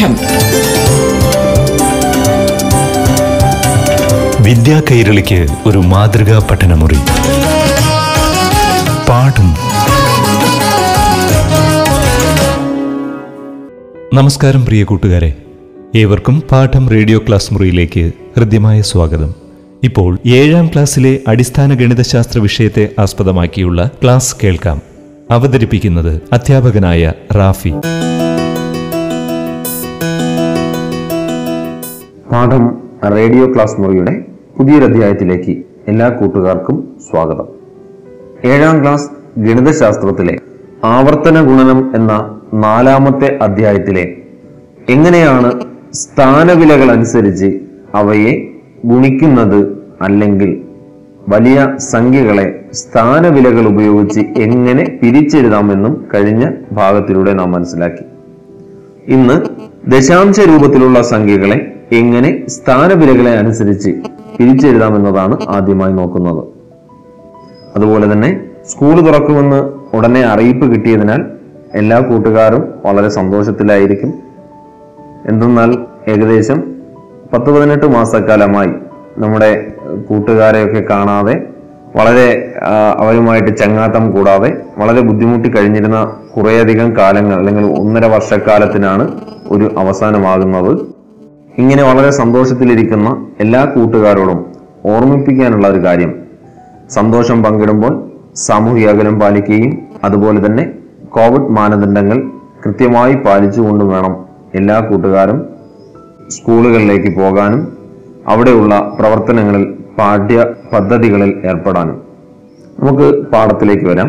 പാഠം. വിദ്യാ കൈരളിക്ക് ഒരു മാതൃകാ പഠനമുറി പാഠം. നമസ്കാരം പ്രിയ കൂട്ടുകാരെ, ഏവർക്കും പാഠം റേഡിയോ ക്ലാസ് മുറിയിലേക്ക് ഹൃദ്യമായ സ്വാഗതം. ഇപ്പോൾ 7ാം ക്ലാസ്സിലെ അടിസ്ഥാന ഗണിതശാസ്ത്ര വിഷയത്തെ ആസ്പദമാക്കിയുള്ള ക്ലാസ് കേൾക്കാം. അവതരിപ്പിക്കുന്നത് അധ്യാപകനായ റാഫി. പാഠം റേഡിയോ ക്ലാസ് മുറിയുടെ പുതിയൊരധ്യായത്തിലേക്ക് എല്ലാ കൂട്ടുകാർക്കും സ്വാഗതം. 7ാം ക്ലാസ് ഗണിതശാസ്ത്രത്തിലെ ആവർത്തന ഗുണനം എന്ന 4ാമത്തെ അധ്യായത്തിലെ എങ്ങനെയാണ് സ്ഥാനവിലകൾ അനുസരിച്ച് അവയെ ഗുണിക്കുന്നത്, അല്ലെങ്കിൽ വലിയ സംഖ്യകളെ സ്ഥാനവിലകൾ ഉപയോഗിച്ച് എങ്ങനെ പിരിച്ചെഴുതാമെന്നും കഴിഞ്ഞ ഭാഗത്തിലൂടെ നാം മനസ്സിലാക്കി. ഇന്ന് ദശാംശ രൂപത്തിലുള്ള സംഖ്യകളെ എങ്ങനെ സ്ഥാനവിലകളെ അനുസരിച്ച് പിരിച്ചെഴുതാമെന്നതാണ് ആദ്യമായി നോക്കുന്നത്. അതുപോലെ തന്നെ സ്കൂൾ തുറക്കുമെന്ന് ഉടനെ അറിയിപ്പ് കിട്ടിയതിനാൽ എല്ലാ കൂട്ടുകാരും വളരെ സന്തോഷത്തിലായിരിക്കും. എന്തെന്നാൽ ഏകദേശം 10-18 മാസക്കാലമായി നമ്മുടെ കൂട്ടുകാരെയൊക്കെ കാണാതെ, വളരെ അവരുമായിട്ട് ചങ്ങാത്തം കൂടാതെ വളരെ ബുദ്ധിമുട്ടി കഴിഞ്ഞിരുന്ന കുറേയധികം കാലങ്ങൾ, അല്ലെങ്കിൽ 1.5 വർഷക്കാലത്തിനാണ് ഒരു അവസാനമാകുന്നത്. ഇങ്ങനെ വളരെ സന്തോഷത്തിലിരിക്കുന്ന എല്ലാ കൂട്ടുകാരോടും ഓർമ്മിപ്പിക്കാനുള്ള ഒരു കാര്യം, സന്തോഷം പങ്കിടുമ്പോൾ സാമൂഹിക അകലം പാലിക്കുകയും അതുപോലെ തന്നെ കോവിഡ് മാനദണ്ഡങ്ങൾ കൃത്യമായി പാലിച്ചുകൊണ്ട് വേണം എല്ലാ കൂട്ടുകാരും സ്കൂളുകളിലേക്ക് പോകാനും അവിടെയുള്ള പ്രവർത്തനങ്ങളിൽ, പാഠ്യ പദ്ധതികളിൽ ഏർപ്പെടാനും. നമുക്ക് പാഠത്തിലേക്ക് വരാം.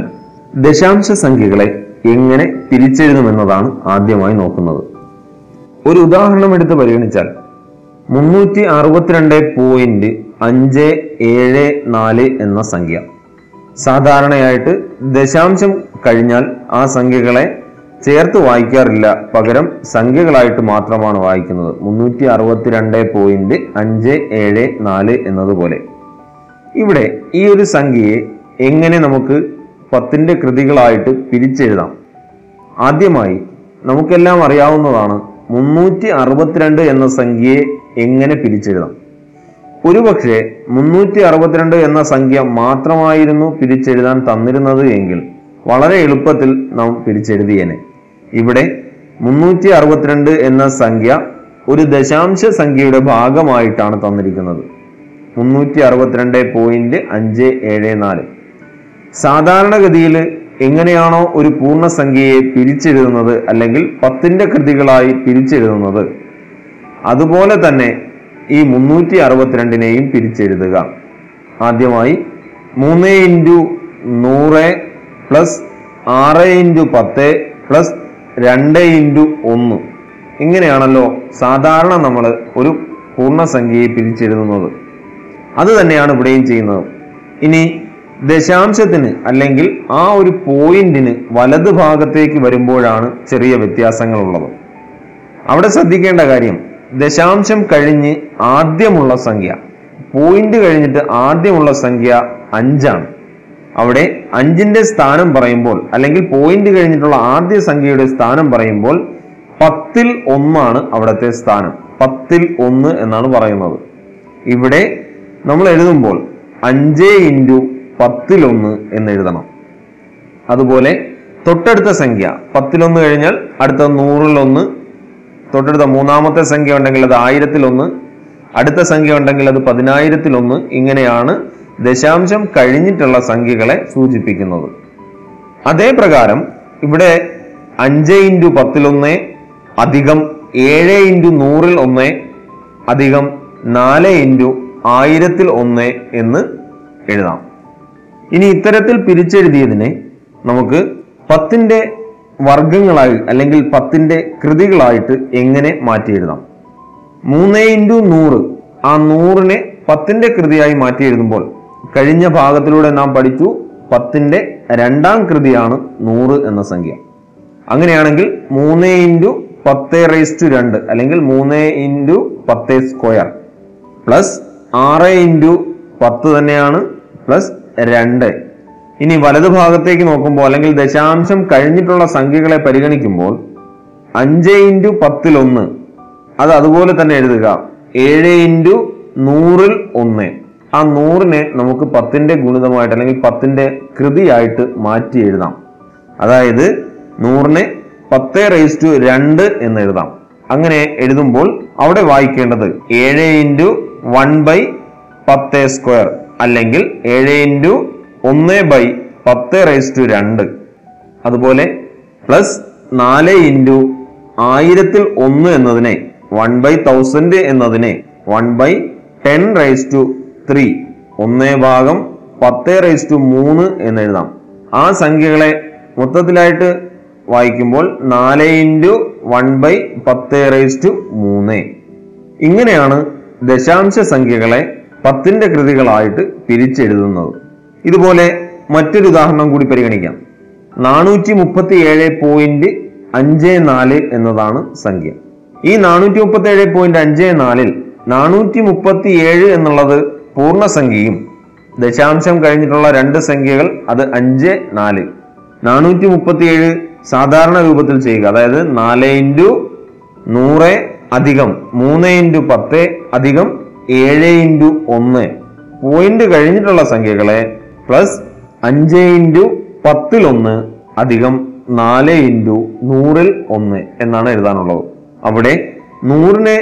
ദശാംശ സംഖ്യകളെ എങ്ങനെ പിരിച്ചെഴുതുമെന്നതാണ് ആദ്യമായി നോക്കുന്നത്. ഒരു ഉദാഹരണം എടുത്ത് പരിഗണിച്ചാൽ 362.574 എന്ന സംഖ്യ സാധാരണയായിട്ട് ദശാംശം കഴിഞ്ഞാൽ ആ സംഖ്യകളെ ചേർത്ത് വായിക്കാറില്ല, പകരം സംഖ്യകളായിട്ട് മാത്രമാണ് വായിക്കുന്നത്. 362.574 എന്നതുപോലെ ഇവിടെ ഈ ഒരു സംഖ്യയെ എങ്ങനെ നമുക്ക് 10ന്റെ കൃതികളായിട്ട് പിരിച്ചെഴുതാം? ആദ്യമായി നമുക്കെല്ലാം അറിയാവുന്നതാണ് 362 എന്ന സംഖ്യയെ എങ്ങനെ പിരിച്ചെഴുതാം. ഒരുപക്ഷെ 362 എന്ന സംഖ്യ മാത്രമായിരുന്നു പിരിച്ചെഴുതാൻ തന്നിരുന്നത് എങ്കിൽ വളരെ എളുപ്പത്തിൽ നാം പിരിച്ചെഴുതിയേനെ. ഇവിടെ 362 എന്ന സംഖ്യ ഒരു ദശാംശ സംഖ്യയുടെ ഭാഗമായിട്ടാണ് തന്നിരിക്കുന്നത്. 362.574. സാധാരണഗതിയിൽ എങ്ങനെയാണോ ഒരു പൂർണ്ണസംഖ്യയെ പിരിച്ചെഴുതുന്നത്, അല്ലെങ്കിൽ 10ന്റെ കൃതികളായി പിരിച്ചെഴുതുന്നത്, അതുപോലെ തന്നെ ഈ 362നെയും പിരിച്ചെഴുതുക. ആദ്യമായി 3×100+6×10+2×1 ഇങ്ങനെയാണല്ലോ സാധാരണ നമ്മൾ ഒരു പൂർണ്ണസംഖ്യയെ പിരിച്ചെഴുതുന്നത്. അത് തന്നെയാണ് ഇവിടെയും ചെയ്യുന്നത്. ഇനി ദശാംശത്തിന്, അല്ലെങ്കിൽ ആ ഒരു പോയിന്റിന് വലത് ഭാഗത്തേക്ക് വരുമ്പോഴാണ് ചെറിയ വ്യത്യാസങ്ങളുള്ളത്. അവിടെ ശ്രദ്ധിക്കേണ്ട കാര്യം, ദശാംശം കഴിഞ്ഞ് ആദ്യമുള്ള സംഖ്യ, പോയിന്റ് കഴിഞ്ഞിട്ട് ആദ്യമുള്ള സംഖ്യ 5ആണ്. അവിടെ 5ന്റെ സ്ഥാനം പറയുമ്പോൾ, അല്ലെങ്കിൽ പോയിന്റ് കഴിഞ്ഞിട്ടുള്ള ആദ്യ സംഖ്യയുടെ സ്ഥാനം പറയുമ്പോൾ 10ൽ 1 അവിടുത്തെ സ്ഥാനം. 10ൽ 1 എന്നാണ് പറയുന്നത്. ഇവിടെ നമ്മൾ എഴുതുമ്പോൾ 5×10⁻1 എന്ന് എഴുതണം. അതുപോലെ തൊട്ടടുത്ത സംഖ്യ 10ൽ 1 കഴിഞ്ഞാൽ അടുത്ത 100ൽ 1, തൊട്ടടുത്ത മൂന്നാമത്തെ സംഖ്യ ഉണ്ടെങ്കിൽ അത് 1000ൽ 1, അടുത്ത സംഖ്യ ഉണ്ടെങ്കിൽ അത് 10000ൽ 1. ഇങ്ങനെയാണ് ദശാംശം കഴിഞ്ഞിട്ടുള്ള സംഖ്യകളെ സൂചിപ്പിക്കുന്നത്. അതേ പ്രകാരം ഇവിടെ 5×10⁻1 അധികം 7×100⁻1 അധികം 4×1000⁻1 എന്ന് എഴുതാം. ഇനി ഇത്തരത്തിൽ പിരിച്ചെഴുതിയതിനെ നമുക്ക് 10ന്റെ വർഗങ്ങളായി, അല്ലെങ്കിൽ 10ന്റെ കൃതികളായിട്ട് എങ്ങനെ മാറ്റി എഴുതാം? 3×100, ആ 100നെ 10ന്റെ കൃതിയായി മാറ്റി എഴുതുമ്പോൾ, കഴിഞ്ഞ ഭാഗത്തിലൂടെ നാം പഠിച്ചു 10ന്റെ 2ാം കൃതിയാണ് 100 എന്ന സംഖ്യ. അങ്ങനെയാണെങ്കിൽ 3×10⁻2, അല്ലെങ്കിൽ 3×10²+6×10 തന്നെയാണ് +2. ഇനി വലതു ഭാഗത്തേക്ക് നോക്കുമ്പോൾ, അല്ലെങ്കിൽ ദശാംശം കഴിഞ്ഞിട്ടുള്ള സംഖ്യകളെ പരിഗണിക്കുമ്പോൾ 5 × 10 അത് അതുപോലെ തന്നെ എഴുതുക. 7 × 100. ആ 100നെ നമുക്ക് 10ന്റെ ഗുണിതമായിട്ട് അല്ലെങ്കിൽ 10ന്റെ കൃതിയായിട്ട് മാറ്റി എഴുതാം. അതായത് 100നെ 10 റൈസ് ടു 2 എന്ന് എഴുതാം. അങ്ങനെ എഴുതുമ്പോൾ അവിടെ വായിക്കേണ്ടത് 7 × 1/10² അല്ലെങ്കിൽ 7 × 1/10², അതുപോലെ പ്ലസ് 4 × 1000 എന്നതിനെ 1/1000 എന്നതിനെ 1/10³ 1/10³ എന്ന് എഴുതാം. ആ സംഖ്യകളെ മൊത്തത്തിലായിട്ട് വായിക്കുമ്പോൾ 4 × 1/10³. ഇങ്ങനെയാണ് ദശാംശ സംഖ്യകളെ 10ന്റെ കൃതികളായിട്ട് പിരിച്ചെഴുതുന്നത്. ഇതുപോലെ മറ്റൊരു ഉദാഹരണം കൂടി പരിഗണിക്കാം. 437.54 എന്നതാണ് സംഖ്യ. ഈ 437.54-ൽ 437 എന്നുള്ളത് പൂർണ്ണസംഖ്യയും ദശാംശം കഴിഞ്ഞിട്ടുള്ള 2 സംഖ്യകൾ അത് 5, 4. 437 സാധാരണ രൂപത്തിൽ ചെയ്യുക. അതായത് 4 × 100 അധികം 3 × 10 അധികം 7 × 1 പോയിന്റ് കഴിഞ്ഞിട്ടുള്ള സംഖ്യകളെ പ്ലസ് 5 × 10 അധികം 4 × 100 എന്നാണ് എഴുതാനുള്ളത്. അവിടെ 100നെ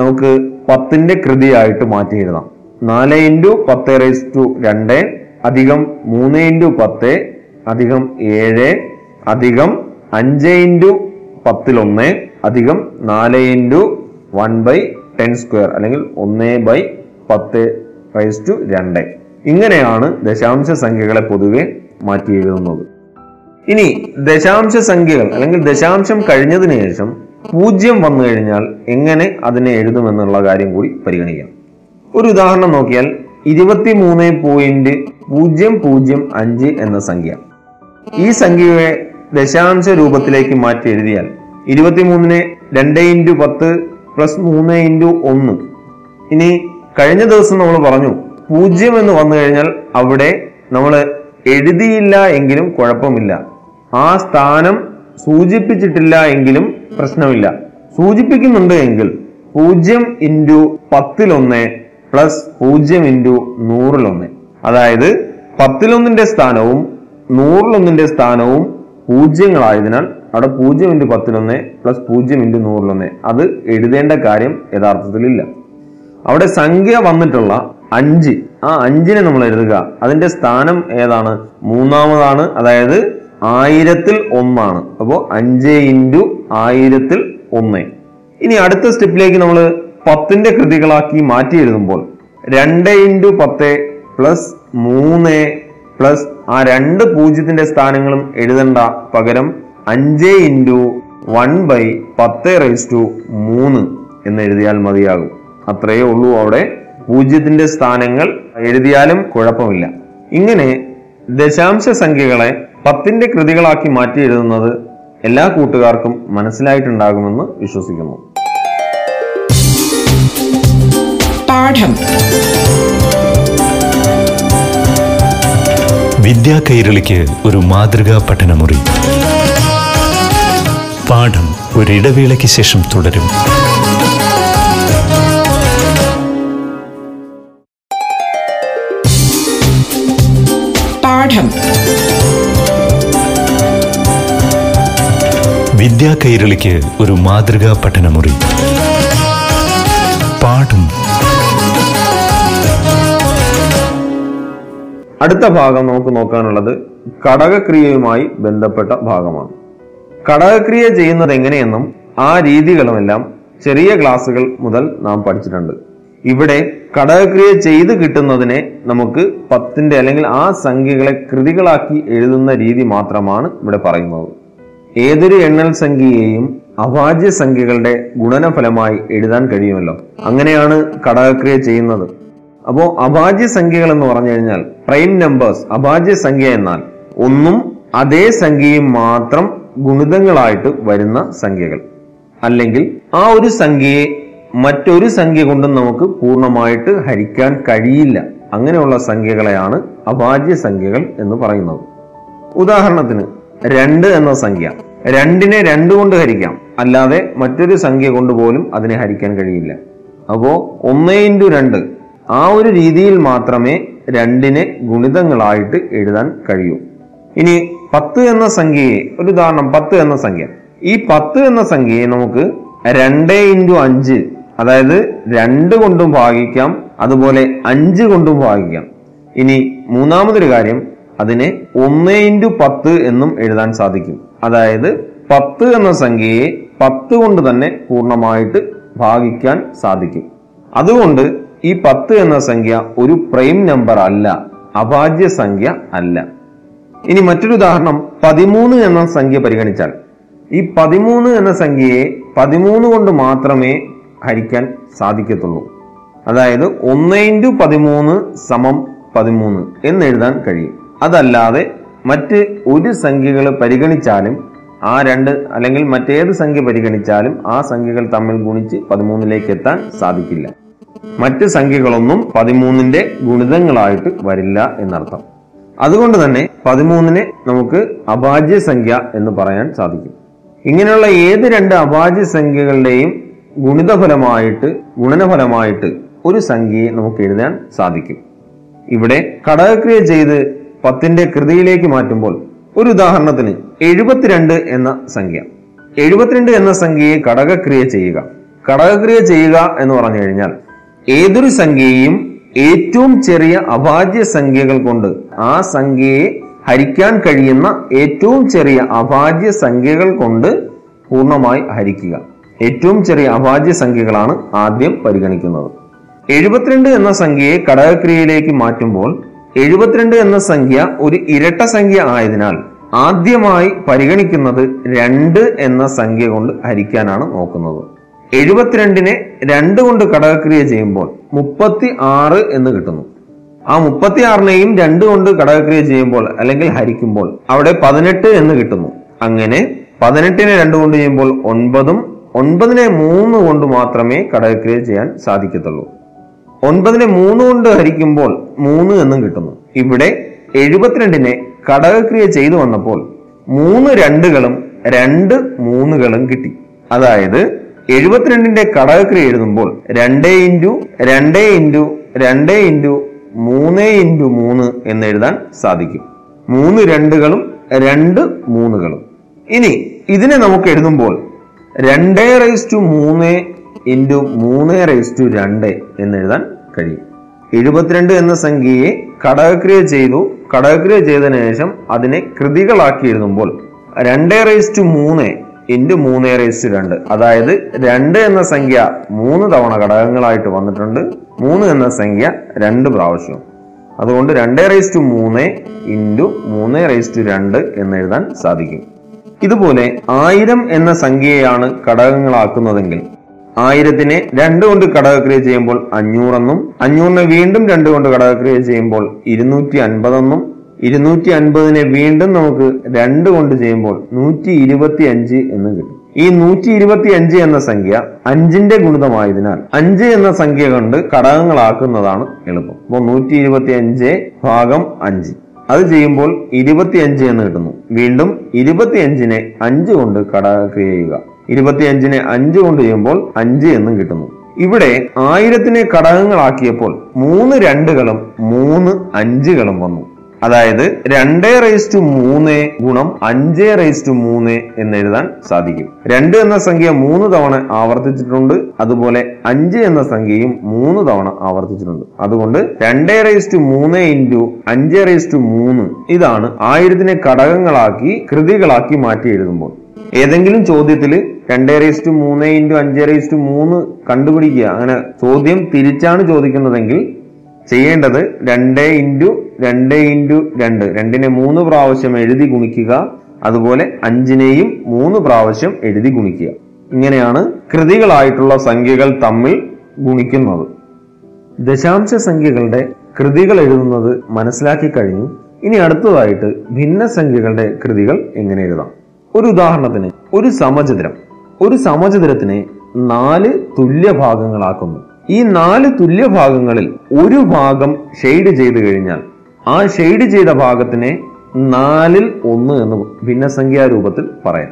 നമുക്ക് 10ന്റെ കൃതിയായിട്ട് മാറ്റി എഴുതാം. 4 × 10² അധികം 3 × 10 അധികം 7 അധികം 5 × 10 അധികം 4 × 1/10² അല്ലെങ്കിൽ 1/10². ഇങ്ങനെയാണ് ദശാംശ സംഖ്യകളെ പൊതുവെ മാറ്റി എഴുതുന്നത്. ഇനി ദശാംശ സംഖ്യകൾ അല്ലെങ്കിൽ ദശാംശം കഴിഞ്ഞതിന് ശേഷം 0 വന്നു കഴിഞ്ഞാൽ എങ്ങനെ അതിനെ എഴുതുമെന്നുള്ള കാര്യം കൂടി പരിഗണിക്കാം. ഒരു ഉദാഹരണം നോക്കിയാൽ 23.005 എന്ന സംഖ്യ. ഈ സംഖ്യയെ ദശാംശ രൂപത്തിലേക്ക് മാറ്റി എഴുതിയാൽ 23നെ 2 × 10 പ്ലസ് 3 × 1. ഇനി കഴിഞ്ഞ ദിവസം നമ്മൾ പറഞ്ഞു 0 എന്ന് വന്നു കഴിഞ്ഞാൽ അവിടെ നമ്മൾ എഴുതിയില്ല എങ്കിലും കുഴപ്പമില്ല, ആ സ്ഥാനം സൂചിപ്പിച്ചിട്ടില്ല എങ്കിലും പ്രശ്നമില്ല. സൂചിപ്പിക്കുന്നുണ്ട് എങ്കിൽ 0 × 10 പ്ലസ് 0 × 100. അതായത് 10 ന്റെ സ്ഥാനവും 100 ന്റെ സ്ഥാനവും 0 ആയതിനാൽ അവിടെ 0 × 10 പ്ലസ് 0 × 100 അത് എഴുതേണ്ട കാര്യം യഥാർത്ഥത്തിലില്ല. അവിടെ സംഖ്യ വന്നിട്ടുള്ള 5, ആ 5നെ നമ്മൾ എഴുതുക. അതിന്റെ സ്ഥാനം ഏതാണ്? 3ാമതാണ്. അതായത് 1000 അപ്പോൾ 5 × 1000. ഇനി അടുത്ത സ്റ്റെപ്പിലേക്ക് നമ്മൾ 10ന്റെ കൃതികളാക്കി മാറ്റി എഴുതുമ്പോൾ 2 × 10 പ്ലസ് 3 പ്ലസ് ആ 2 പൂജ്യത്തിന്റെ സ്ഥാനങ്ങളും എഴുതണ്ട, പകരം 5 × 1/10³ എന്ന് എഴുതിയാൽ മതിയാകും. അത്രയേ ഉള്ളൂ. അവിടെ പൂജ്യത്തിന്റെ സ്ഥാനങ്ങൾ എഴുതിയാലും കുഴപ്പമില്ല. ഇങ്ങനെ ദശാംശ സംഖ്യകളെ 10ന്റെ കൃതികളാക്കി മാറ്റി എഴുതുന്നത് എല്ലാ കൂട്ടുകാർക്കും മനസ്സിലായിട്ടുണ്ടാകുമെന്ന് വിശ്വസിക്കുന്നു. പാഠം വിദ്യാ കൈരളിക്ക് ഒരു മാതൃകാ പഠനമുറി. പാഠം ഒരിടവേളയ്ക്ക് ശേഷം തുടരും. പാഠം വിദ്യാ കൈരളിക്ക് ഒരു മാതൃകാ പഠനമുറി. പാഠം അടുത്ത ഭാഗം നമുക്ക് നോക്കാനുള്ളത് ഘടകക്രിയയുമായി ബന്ധപ്പെട്ട ഭാഗമാണ്. ഘടകക്രിയ ചെയ്യുന്നത് എങ്ങനെയെന്നും ആ രീതികളുമെല്ലാം ചെറിയ ക്ലാസ്സുകൾ മുതൽ നാം പഠിച്ചിട്ടുണ്ട്. ഇവിടെ ഘടകക്രിയ ചെയ്ത് കിട്ടുന്നതിനെ നമുക്ക് 10ന്റെ അല്ലെങ്കിൽ ആ സംഖ്യകളെ കൃതികളാക്കി എഴുതുന്ന രീതി മാത്രമാണ് ഇവിടെ പറയുന്നത്. ഏതൊരു എണ്ണൽ സംഖ്യയെയും അഭാജ്യ സംഖ്യകളുടെ ഗുണനഫലമായി എഴുതാൻ കഴിയുമല്ലോ, അങ്ങനെയാണ് ഘടകക്രിയ ചെയ്യുന്നത്. അപ്പോൾ അഭാജ്യ സംഖ്യകൾ എന്ന് പറഞ്ഞു കഴിഞ്ഞാൽ പ്രൈം നമ്പേഴ്സ്. അഭാജ്യ സംഖ്യ എന്നാൽ ഒന്നും അതേ സംഖ്യയും മാത്രം ഗുണിതങ്ങളായിട്ട് വരുന്ന സംഖ്യകൾ, അല്ലെങ്കിൽ ആ ഒരു സംഖ്യയെ മറ്റൊരു സംഖ്യ കൊണ്ടും നമുക്ക് പൂർണ്ണമായിട്ട് ഹരിക്കാൻ കഴിയില്ല. അങ്ങനെയുള്ള സംഖ്യകളെയാണ് അഭാജ്യ സംഖ്യകൾ എന്ന് പറയുന്നത്. ഉദാഹരണത്തിന് 2 എന്ന സംഖ്യ. രണ്ടിനെ രണ്ടു കൊണ്ട് ഹരിക്കാം, അല്ലാതെ മറ്റൊരു സംഖ്യ കൊണ്ട് പോലും അതിനെ ഹരിക്കാൻ കഴിയില്ല. അപ്പോൾ 1 × 2 ആ ഒരു രീതിയിൽ മാത്രമേ രണ്ടിനെ ഗുണിതങ്ങളായിട്ട് എഴുതാൻ കഴിയൂ. ഇനി 10 എന്ന സംഖ്യയെ, ഒരു ഉദാഹരണം, 10 എന്ന സംഖ്യ, ഈ 10 എന്ന സംഖ്യയെ നമുക്ക് 2 × 5, അതായത് 2 കൊണ്ടും ഭാഗിക്കാം, അതുപോലെ 5 കൊണ്ടും ഭാഗിക്കാം. ഇനി മൂന്നാമതൊരു കാര്യം, അതിനെ 1 × 10 എന്നും എഴുതാൻ സാധിക്കും. അതായത് 10 എന്ന സംഖ്യയെ 10 കൊണ്ട് തന്നെ പൂർണ്ണമായിട്ട് ഭാഗിക്കാൻ സാധിക്കും. അതുകൊണ്ട് ഈ 10 എന്ന സംഖ്യ ഒരു പ്രൈം നമ്പർ അല്ല, അഭാജ്യ സംഖ്യ അല്ല. ഇനി മറ്റൊരു ഉദാഹരണം, 13 എന്ന സംഖ്യ പരിഗണിച്ചാൽ, ഈ 13 എന്ന സംഖ്യയെ 13 കൊണ്ട് മാത്രമേ ഹരിക്കാൻ സാധിക്കത്തുള്ളൂ. അതായത് 1 × 13 = 13 എന്ന് എഴുതാൻ കഴിയും. അതല്ലാതെ മറ്റ് ഒരു സംഖ്യകൾ പരിഗണിച്ചാലും, ആ രണ്ട് അല്ലെങ്കിൽ മറ്റേത് സംഖ്യ പരിഗണിച്ചാലും ആ സംഖ്യകൾ തമ്മിൽ ഗുണിച്ച് 13ലേക്ക് എത്താൻ സാധിക്കില്ല. മറ്റ് സംഖ്യകളൊന്നും 13ന്റെ ഗുണിതങ്ങളായിട്ട് വരില്ല എന്നർത്ഥം. അതുകൊണ്ട് തന്നെ 13നെ നമുക്ക് അഭാജ്യ സംഖ്യ എന്ന് പറയാൻ സാധിക്കും. ഇങ്ങനെയുള്ള ഏത് രണ്ട് അഭാജ്യ സംഖ്യകളുടെയും ഗുണനഫലമായിട്ട് ഒരു സംഖ്യയെ നമുക്ക് എഴുതാൻ സാധിക്കും. ഇവിടെ ഘടകക്രിയ ചെയ്ത് 10ന്റെ കൃതിയിലേക്ക് മാറ്റുമ്പോൾ, ഒരു ഉദാഹരണത്തിന് 72 എന്ന സംഖ്യ, 72 എന്ന സംഖ്യയെ ഘടകക്രിയ ചെയ്യുക. ഘടകക്രിയ ചെയ്യുക എന്ന് പറഞ്ഞു കഴിഞ്ഞാൽ ഏതൊരു സംഖ്യയെയും ഏറ്റവും ചെറിയ അഭാജ്യ സംഖ്യകൾ കൊണ്ട്, ആ സംഖ്യയെ ഹരിക്കാൻ കഴിയുന്ന ഏറ്റവും ചെറിയ അഭാജ്യ സംഖ്യകൾ കൊണ്ട് പൂർണ്ണമായി ഹരിക്കുക. ഏറ്റവും ചെറിയ അഭാജ്യ സംഖ്യകളാണ് ആദ്യം പരിഗണിക്കുന്നത്. 72 എന്ന സംഖ്യയെ ഘടകക്രിയയിലേക്ക് മാറ്റുമ്പോൾ 72 എന്ന സംഖ്യ ഒരു ഇരട്ട സംഖ്യ ആയതിനാൽ ആദ്യമായി പരിഗണിക്കുന്നത് 2 എന്ന സംഖ്യ കൊണ്ട് ഹരിക്കാനാണ് നോക്കുന്നത്. 72നെ 2 കൊണ്ട് ഘടകക്രിയ ചെയ്യുമ്പോൾ 36 എന്ന് കിട്ടുന്നു. ആ 36നെയും 2 കൊണ്ട് ഘടകക്രിയ ചെയ്യുമ്പോൾ അല്ലെങ്കിൽ ഹരിക്കുമ്പോൾ അവിടെ 18 എന്ന് കിട്ടുന്നു. അങ്ങനെ 18നെ 2 കൊണ്ട് ചെയ്യുമ്പോൾ 9ഉം 9നെ 3 കൊണ്ട് മാത്രമേ ഘടകക്രിയ ചെയ്യാൻ സാധിക്കത്തുള്ളൂ. 9നെ 3 കൊണ്ട് ഹരിക്കുമ്പോൾ 3 എന്നും കിട്ടുന്നു. ഇവിടെ 72നെ ഘടകക്രിയ ചെയ്തു വന്നപ്പോൾ 3 2കളും 2 3കളും കിട്ടി. അതായത് 72ന്റെ ഘടകക്രിയ എഴുതുമ്പോൾ 2 × 2 × 2 × 3 × 3 എന്ന് എഴുതാൻ സാധിക്കും. 3 2കളും 2 3കളും. ഇനി ഇതിനെ നമുക്ക് എഴുതുമ്പോൾ 2 3 × 3 2 എന്ന് എഴുതാൻ കഴിയും. 72 എന്ന സംഖ്യയെ ഘടകക്രിയ ചെയ്തു. ഘടകക്രിയ ചെയ്തതിനു ശേഷം അതിനെ കൃതികളാക്കി എഴുതുമ്പോൾ 2 3 × 3 2, അതായത് 2 എന്ന സംഖ്യ 3 തവണ ഘടകങ്ങളായിട്ട് വന്നിട്ടുണ്ട്, 3 എന്ന സംഖ്യ 2 പ്രാവശ്യം. അതുകൊണ്ട് 2 3 × 3 2 എന്ന് എഴുതാൻ സാധിക്കും. ഇതുപോലെ 1000 എന്ന സംഖ്യയാണ് ഘടകങ്ങളാക്കുന്നതെങ്കിൽ 1000നെ 2 കൊണ്ട് ഘടകക്രിയ ചെയ്യുമ്പോൾ 500 എന്നും, 500നെ വീണ്ടും 2 കൊണ്ട് ഘടകക്രിയ ചെയ്യുമ്പോൾ 250 എന്നും, 250നെ വീണ്ടും നമുക്ക് 2 കൊണ്ട് ചെയ്യുമ്പോൾ 125 എന്ന് കിട്ടും. ഈ 125 എന്ന സംഖ്യ 5ന്റെ ഗുണിതമായതിനാൽ 5 എന്ന സംഖ്യ കൊണ്ട് ഘടകങ്ങളാക്കുന്നതാണ് എളുപ്പം. അപ്പോൾ 125/5 അത് ചെയ്യുമ്പോൾ 25 എന്ന് കിട്ടുന്നു. വീണ്ടും 25നെ 5 കൊണ്ട് ഘടകക്രിയ ചെയ്യുക. 25നെ 5 കൊണ്ട് ചെയ്യുമ്പോൾ 5 എന്നും കിട്ടുന്നു. ഇവിടെ 1000നെ ഘടകങ്ങളാക്കിയപ്പോൾ 3 2കളും 3 5കളും വന്നു. അതായത് 2 3 × 5 3 എന്ന് എഴുതാൻ സാധിക്കും. 2 എന്ന സംഖ്യ 3 തവണ ആവർത്തിച്ചിട്ടുണ്ട്, അതുപോലെ 5 എന്ന സംഖ്യയും 3 തവണ ആവർത്തിച്ചിട്ടുണ്ട്. അതുകൊണ്ട് 2 3 × 5 3, ഇതാണ് 1000നെ ഘടകങ്ങളാക്കി കൃതികളാക്കി മാറ്റി എഴുതുമ്പോൾ. ഏതെങ്കിലും ചോദ്യത്തിൽ 2 3 × 5 3 കണ്ടുപിടിക്കുക, അങ്ങനെ ചോദ്യം തിരിച്ചാണ് ചോദിക്കുന്നതെങ്കിൽ ചെയ്യേണ്ടത് 2 × 2 × 2, 2നെ 3 പ്രാവശ്യം എഴുതി ഗുണിക്കുക, അതുപോലെ 5നെയും 3 പ്രാവശ്യം എഴുതി ഗുണിക്കുക. ഇങ്ങനെയാണ് കൃതികളായിട്ടുള്ള സംഖ്യകൾ തമ്മിൽ ഗുണിക്കുന്നത്. ദശാംശ സംഖ്യകളുടെ കൃതികൾ എഴുതുന്നത് മനസ്സിലാക്കി കഴിഞ്ഞു. ഇനി അടുത്തതായിട്ട് ഭിന്നസംഖ്യകളുടെ കൃതികൾ എങ്ങനെ എഴുതാം. ഒരു ഉദാഹരണത്തിന്, ഒരു സമചതുരത്തിനെ 4 തുല്യ ഭാഗങ്ങളാക്കുന്നു. ഈ 4 തുല്യ ഭാഗങ്ങളിൽ ഒരു ഭാഗം ഷെയ്ഡ് ചെയ്തു കഴിഞ്ഞാൽ ആ ഷെയ്ഡ് ചെയ്ത ഭാഗത്തിനെ 4/1 എന്ന് ഭിന്നസംഖ്യാ രൂപത്തിൽ പറയാം.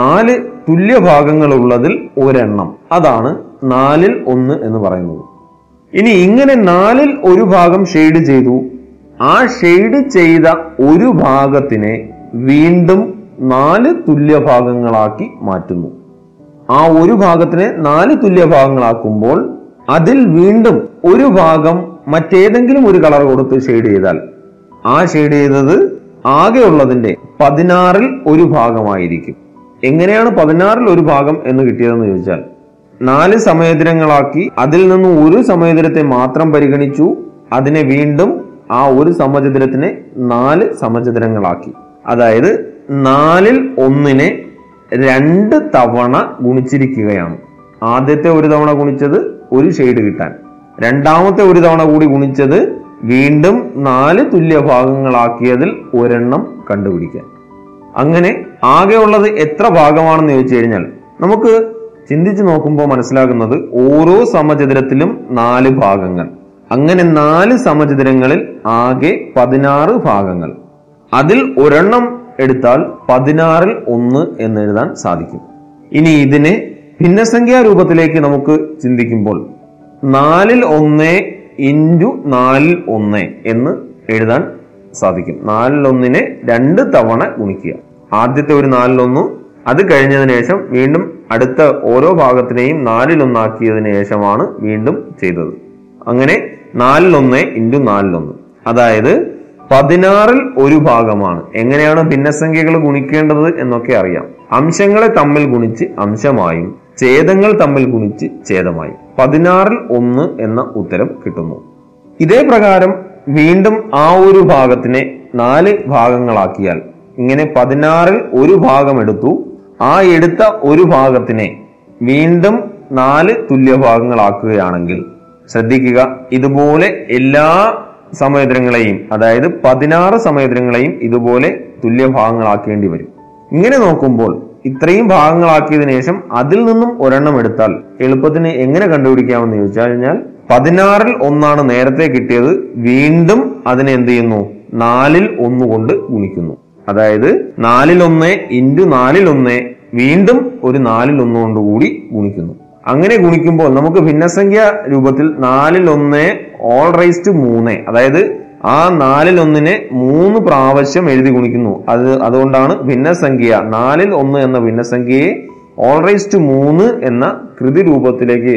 നാല് തുല്യഭാഗങ്ങളുള്ളതിൽ ഒരെണ്ണം, അതാണ് 4/1 എന്ന് പറയുന്നത്. ഇനി ഇങ്ങനെ 4/1 ഭാഗം ഷെയ്ഡ് ചെയ്തു, ആ ഷെയ്ഡ് ചെയ്ത ഒരു ഭാഗത്തിനെ വീണ്ടും 4 തുല്യ ഭാഗങ്ങളാക്കി മാറ്റുന്നു. ആ ഒരു ഭാഗത്തിനെ 4 തുല്യ ഭാഗങ്ങളാക്കുമ്പോൾ അതിൽ വീണ്ടും ഒരു ഭാഗം മറ്റേതെങ്കിലും ഒരു കളർ കൊടുത്ത് ഷെയ്ഡ് ചെയ്താൽ ആ ഷെയ്ഡ് ചെയ്തത് ആകെയുള്ളതിന്റെ 16-ൽ 1 ഭാഗമായിരിക്കും. എങ്ങനെയാണ് 16-ൽ 1 ഭാഗം എന്ന് കിട്ടിയതെന്ന് ചോദിച്ചാൽ, 4 സമചതുരങ്ങളാക്കി അതിൽ നിന്നും ഒരു സമചതുരത്തെ മാത്രം പരിഗണിച്ചു, അതിനെ വീണ്ടും ആ ഒരു സമചതുരത്തിനെ 4 സമചതുരങ്ങളാക്കി. അതായത് 4/1-നെ 2 തവണ ഗുണിച്ചിരിക്കുകയാണ്. ആദ്യത്തെ ഒരു തവണ ഗുണിച്ചത് ഒരു ഷെയ്ഡ് കിട്ടാൻ, രണ്ടാമത്തെ ഒരു തവണ കൂടി ഗുണിച്ചത് വീണ്ടും 4 തുല്യ ഭാഗങ്ങളാക്കിയതിൽ ഒരെണ്ണം കണ്ടുപിടിക്കാൻ. അങ്ങനെ ആകെയുള്ളത് എത്ര ഭാഗമാണെന്ന് ചോദിച്ചു കഴിഞ്ഞാൽ നമുക്ക് ചിന്തിച്ചു നോക്കുമ്പോൾ മനസ്സിലാകുന്നത് ഓരോ സമചതുരത്തിലും 4 ഭാഗങ്ങൾ. അങ്ങനെ 4 സമചതുരങ്ങളിൽ ആകെ 16 ഭാഗങ്ങൾ. അതിൽ ഒരെണ്ണം എടുത്താൽ 16-ൽ 1 എന്നെഴുതാൻ സാധിക്കും. ഇനി ഇതിനെ ഭിന്നസംഖ്യാ രൂപത്തിലേക്ക് നമുക്ക് ചിന്തിക്കുമ്പോൾ 4/1 × 4/1 എന്ന് എഴുതാൻ സാധിക്കും. 4/1-നെ 2 തവണ ഗുണിക്കുക. ആദ്യത്തെ ഒരു 4/1, അത് കഴിഞ്ഞതിന് ശേഷം വീണ്ടും അടുത്ത ഓരോ ഭാഗത്തിനെയും 4-ൽ 1 ആക്കിയതിനു ശേഷമാണ് വീണ്ടും ചെയ്തത്. അങ്ങനെ 4/1 × 4/1, അതായത് 16-ൽ 1 ഭാഗമാണ്. എങ്ങനെയാണ് ഭിന്നസംഖ്യകൾ ഗുണിക്കേണ്ടത് എന്നൊക്കെ അറിയാം. അംശങ്ങളെ തമ്മിൽ ഗുണിച്ച് അംശമായും ഛേദങ്ങൾ തമ്മിൽ ഗുണിച്ച് ഛേദമായും. 16-ൽ 1 എന്ന ഉത്തരം കിട്ടുന്നു. ഇതേ പ്രകാരം വീണ്ടും ആ ഒരു ഭാഗത്തിനെ 4 ഭാഗങ്ങളാക്കിയാൽ, ഇങ്ങനെ 16-ൽ 1 ഭാഗം എടുത്തു, ആ എടുത്ത ഒരു ഭാഗത്തിനെ വീണ്ടും 4 തുല്യ ഭാഗങ്ങളാക്കുകയാണെങ്കിൽ ശ്രദ്ധിക്കുക, ഇതുപോലെ എല്ലാ സമയദ്രങ്ങളെയും, അതായത് 16 സമയദ്രങ്ങളെയും ഇതുപോലെ തുല്യ ഭാഗങ്ങളാക്കേണ്ടി വരും. ഇങ്ങനെ നോക്കുമ്പോൾ ഇത്രയും ഭാഗങ്ങളാക്കിയതിനു ശേഷം അതിൽ നിന്നും ഒരെണ്ണം എടുത്താൽ എളുപ്പത്തിന് എങ്ങനെ കണ്ടുപിടിക്കാമെന്ന് ചോദിച്ചു കഴിഞ്ഞാൽ, 16-ൽ 1 നേരത്തെ കിട്ടിയത്, വീണ്ടും അതിനെ എന്ത് ചെയ്യുന്നു, 4-ൽ 1 കൊണ്ട് ഗുണിക്കുന്നു. അതായത് 4/1 × 4/1 വീണ്ടും ഒരു 4-ൽ 1 കൊണ്ട് കൂടി ഗുണിക്കുന്നു. അങ്ങനെ ഗുണിക്കുമ്പോൾ നമുക്ക് ഭിന്നസംഖ്യ രൂപത്തിൽ 4/1 (3), അതായത് ആ 4/1-നെ 3 പ്രാവശ്യം എഴുതി ഗുണിക്കുന്നു. അതുകൊണ്ടാണ് ഭിന്നസംഖ്യ 4/1 എന്ന ഭിന്നസംഖ്യയെ (3) എന്ന കൃതി രൂപത്തിലേക്ക്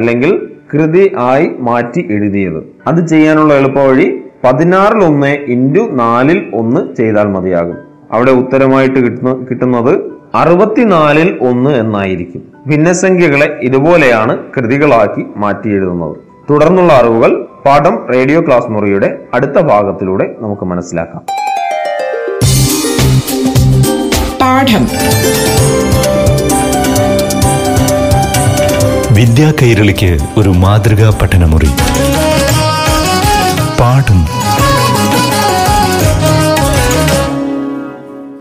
അല്ലെങ്കിൽ കൃതി ആയി മാറ്റി എഴുതിയത്. അത് ചെയ്യാനുള്ള എളുപ്പവഴി 16-1 × 4/1 ചെയ്താൽ മതിയാകും. അവിടെ ഉത്തരമായിട്ട് കിട്ടുന്നത് 64-1 എന്നായിരിക്കും. ഭിന്നസംഖ്യകളെ ഇതുപോലെയാണ് കൃതികളാക്കി മാറ്റി എഴുതുന്നത്. തുടർന്നുള്ള അറിവുകൾ പാഠം റേഡിയോ ക്ലാസ് മുറിയുടെ അടുത്ത ഭാഗത്തിലൂടെ നമുക്ക് മനസ്സിലാക്കാം. പാഠം വിദ്യാ കൈരളിക്ക് ഒരു മാതൃകാ പഠനമുറി. പാഠം